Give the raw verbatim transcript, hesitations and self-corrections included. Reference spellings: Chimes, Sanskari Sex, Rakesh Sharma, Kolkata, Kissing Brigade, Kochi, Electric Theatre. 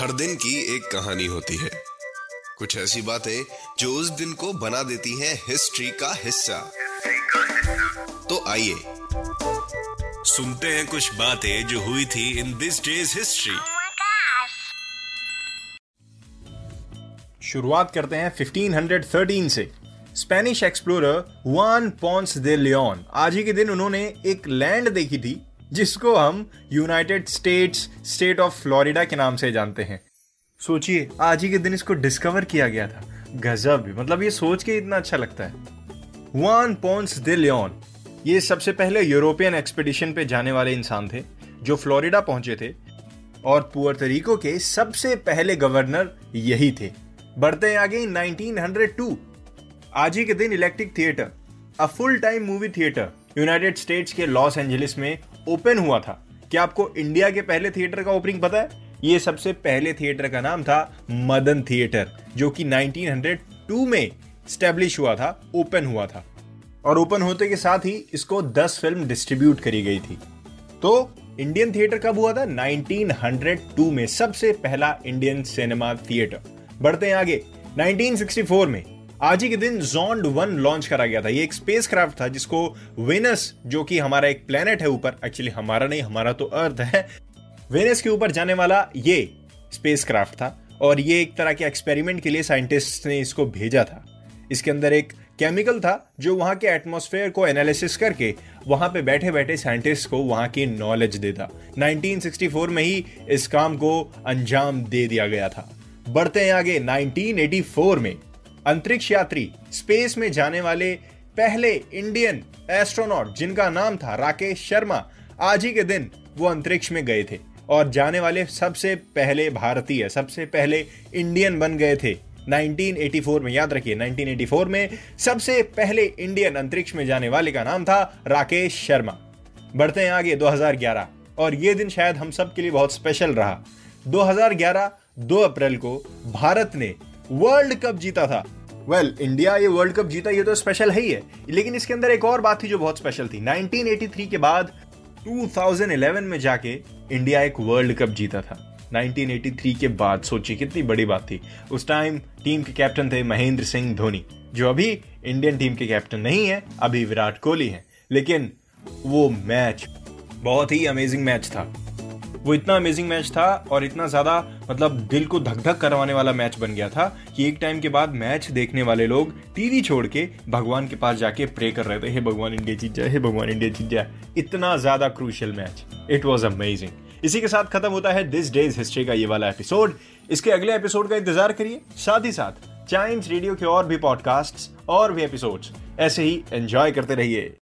हर दिन की एक कहानी होती है, कुछ ऐसी बातें जो उस दिन को बना देती हैं हिस्ट्री का हिस्सा। तो आइए सुनते हैं कुछ बातें जो हुई थी इन दिस डेज हिस्ट्री। शुरुआत करते हैं पंद्रह सौ तेरह से। Spanish explorer Juan Ponce de Leon, आज ही के दिन उन्होंने एक लैंड देखी थी जिसको हम United States state of Florida के नाम से जानते हैं। सोचिए, आज ही के दिन इसको डिस्कवर किया गया था। गजब, मतलब ये सोच के इतना अच्छा लगता है। वान पोंस दे लियोन ये सबसे पहले यूरोपियन एक्सपीडिशन पे जाने वाले इंसान थे जो फ्लोरिडा पहुंचे थे, और पुएर्टोरिको के सबसे पहले गवर्नर यही थे। बढ़ते हैं आगे उन्नीस सौ दो। आज ही के दिन electric theatre, a full time movie theatre, United States के लॉस एंजलिस में ओपन हुआ था। क्या आपको इंडिया के पहले थिएटर का ओपनिंग पता है? ये सबसे पहले थिएटर का नाम था मदन थिएटर, जो कि उन्नीस सौ दो में स्टैब्लिश हुआ था, ओपन हुआ था, और ओपन होते के साथ ही इसको दस फिल्म डिस्ट्रीब्यूट करी गई थी। तो इंडियन थिएटर कब हुआ था? उन्नीस सौ दो में, सबसे पहला इंडियन सिनेमा थिएटर। बढ़ते हैं आगे उन्नीस सौ चौंसठ में। आज ही के दिन जोंड वन लॉन्च करा गया था। ये एक स्पेसक्राफ्ट था जिसको वेनस, जो कि हमारा एक प्लेनेट है ऊपर, एक्चुअली हमारा नहीं, हमारा तो अर्थ है, वेनस के ऊपर जाने वाला ये स्पेसक्राफ्ट था, और ये एक तरह के एक्सपेरिमेंट के लिए साइंटिस्ट ने इसको भेजा था। इसके अंदर एक केमिकल था जो वहाँ के एटमॉस्फेयर को एनालिसिस करके वहाँ पे बैठे बैठे साइंटिस्ट को वहाँ की नॉलेज देता। उन्नीस सौ चौंसठ में ही इस काम को अंजाम दे दिया गया था। बढ़ते हैं आगे उन्नीस सौ चौरासी में। अंतरिक्ष यात्री, स्पेस में जाने वाले पहले इंडियन एस्ट्रोनॉट जिनका नाम था राकेश शर्मा, आज ही के दिन वो अंतरिक्ष में गए थे, और जाने वाले सबसे पहले भारतीय, सबसे पहले इंडियन बन गए थे उन्नीस सौ चौरासी में। याद रखिए, उन्नीस सौ चौरासी में सबसे पहले इंडियन अंतरिक्ष में जाने वाले का नाम था राकेश शर्मा। बढ़ते हैं आगे दो हज़ार ग्यारह, और ये दिन शायद हम सब के लिए बहुत स्पेशल रहा। दो हज़ार ग्यारह दो अप्रैल को भारत ने वर्ल्ड कप जीता था। वेल well, इंडिया ये वर्ल्ड कप जीता, ये तो स्पेशल है ही है, लेकिन इसके अंदर एक और बात थी जो बहुत स्पेशल थी। उन्नीस सौ तिरासी के बाद दो हज़ार ग्यारह में जाके इंडिया एक वर्ल्ड कप जीता था। उन्नीस सौ तिरासी के बाद, सोचिए कितनी बड़ी बात थी। उस टाइम टीम के कैप्टन थे महेंद्र सिंह धोनी, जो अभी इंडियन टीम के कैप्टन नहीं है, अभी विराट कोहली हैं। लेकिन वो मैच बहुत ही अमेजिंग मैच था। वो इतना अमेजिंग मैच था और इतना ज़्यादा, मतलब दिल को धक धक करवाने वाला मैच बन गया था कि एक टाइम के बाद मैच देखने वाले लोग टीवी छोड़ के भगवान के पास जाके प्रे कर रहे थे, हे भगवान इंडिया जीत जाए, हे भगवान इंडिया जीत जाए। इतना ज़्यादा crucial match, it was amazing. इसी के साथ खत्म होता है दिस डेज हिस्ट्री का ये वाला एपिसोड। इसके अगले एपिसोड का इंतजार करिए। साथ ही साथ चाइम्स रेडियो के और भी पॉडकास्ट्स और भी एपिसोड्स ऐसे ही एंजॉय करते रहिए।